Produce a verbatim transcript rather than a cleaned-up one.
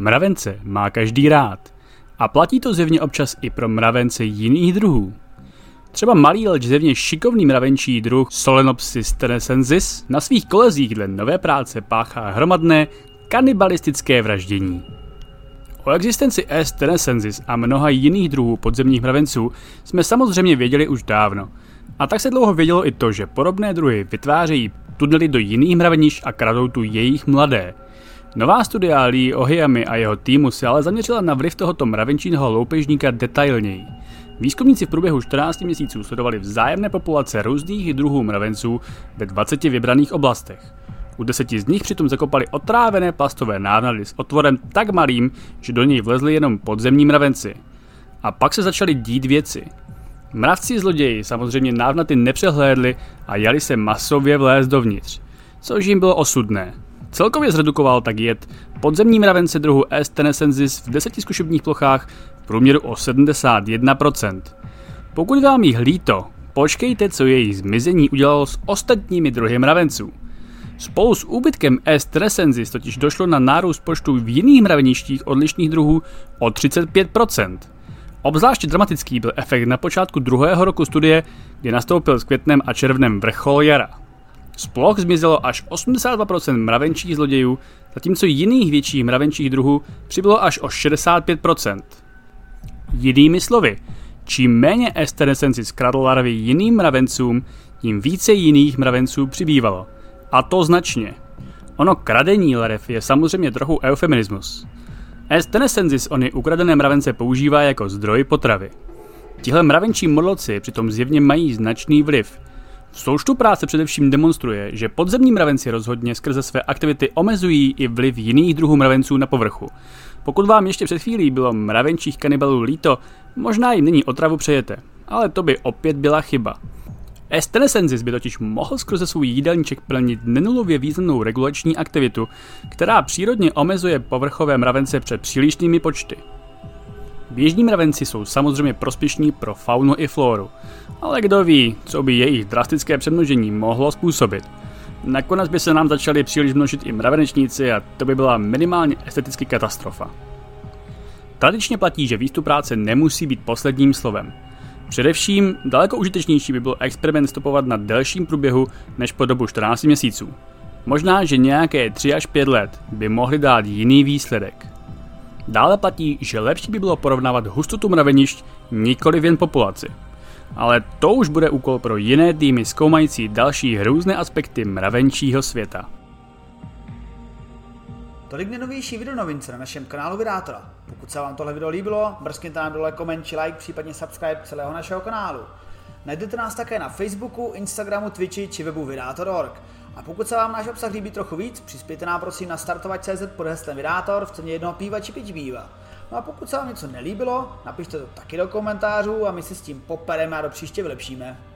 Mravence má každý rád a platí to zjevně občas i pro mravence jiných druhů. Třeba malý, leč zjevně šikovný mravenčí druh Solenopsis tennesseensis na svých kolezích dle nové práce páchá hromadné kanibalistické vraždění. O existenci S. tresensis a mnoha jiných druhů podzemních mravenců jsme samozřejmě věděli už dávno. A tak se dlouho vědělo i to, že podobné druhy vytvářejí tunely do jiných mravenišť a kradou tu jejich mladé. Nová studia Li Ohiyami a jeho týmu se ale zaměřila na vliv tohoto mravenčího loupežníka detailněji. Výzkumníci v průběhu čtrnácti měsíců sledovali vzájemné populace různých druhů mravenců ve dvaceti vybraných oblastech. U deseti z nich přitom zakopali otrávené plastové návnady s otvorem tak malým, že do něj vlezli jenom podzemní mravenci. A pak se začaly dít věci. Mravci zloději samozřejmě návnaty nepřehlédli a jali se masově vlézt dovnitř, což jim bylo osudné. Celkově zredukoval tak jed podzemní mravence druhu S. tresensis v deseti zkušebních plochách v průměru o sedmdesát jedna procent. Pokud vám jich líto, počkejte, co jejich zmizení udělalo s ostatními druhy mravenců. Spolu s úbytkem S. tresensis totiž došlo na nárůst počtu v jiných mraveništích odlišných druhů o třicet pět procent. Obzvláště dramatický byl efekt na počátku druhého roku studie, kdy nastoupil s květnem a červnem vrchol jara. Z ploch zmizelo až osmdesát dva procent mravenčích zlodějů, zatímco jiných větších mravenčích druhů přibylo až o šedesát pět procent. Jinými slovy, čím méně S. tresensis kradl larvy jiným mravencům, tím více jiných mravenců přibývalo. A to značně. Ono kradení larev je samozřejmě trochu eufemismus. S. tresensis ony ukradené mravence používá jako zdroj potravy. Tihle mravenčí modloci přitom zjevně mají značný vliv. V součtu práce především demonstruje, že podzemní mravenci rozhodně skrze své aktivity omezují i vliv jiných druhů mravenců na povrchu. Pokud vám ještě před chvílí bylo mravenčích kanibalů líto, možná jim nyní otravu přejete, ale to by opět byla chyba. S. tresensis by totiž mohl skrze svůj jídelníček plnit nenulově významnou regulační aktivitu, která přírodně omezuje povrchové mravence před přílišnými počty. Běžní mravenci jsou samozřejmě prospěšní pro faunu i floru, ale kdo ví, co by jejich drastické přemnožení mohlo způsobit. Nakonec by se nám začali příliš množit i mravenečníci a to by byla minimálně esteticky katastrofa. Tradičně platí, že výstup práce nemusí být posledním slovem. Především daleko užitečnější by byl experiment stopovat na delším průběhu než po dobu čtrnácti měsíců. Možná, že nějaké tři až pět let by mohly dát jiný výsledek. Dále platí, že lepší by bylo porovnávat hustotu mravenišť, nikoli jen populaci. Ale to už bude úkol pro jiné týmy zkoumající další různé aspekty mravenčího světa. Tolik nejnovější videonovince na našem kanálu Vydátora. Pokud se vám tohle video líbilo, brzkněte nám dole koment či like, případně subscribe celého našeho kanálu. Najdete nás také na Facebooku, Instagramu, Twitchi či webu Vydátor tečka org. A pokud se vám náš obsah líbí trochu víc, přispějte nám prosím na startovat tečka cé zet pod heslem Vydátor v ceně jednoho píva či pěti píva. No a pokud se vám něco nelíbilo, napište to taky do komentářů a my si s tím popereme a do příště vylepšíme.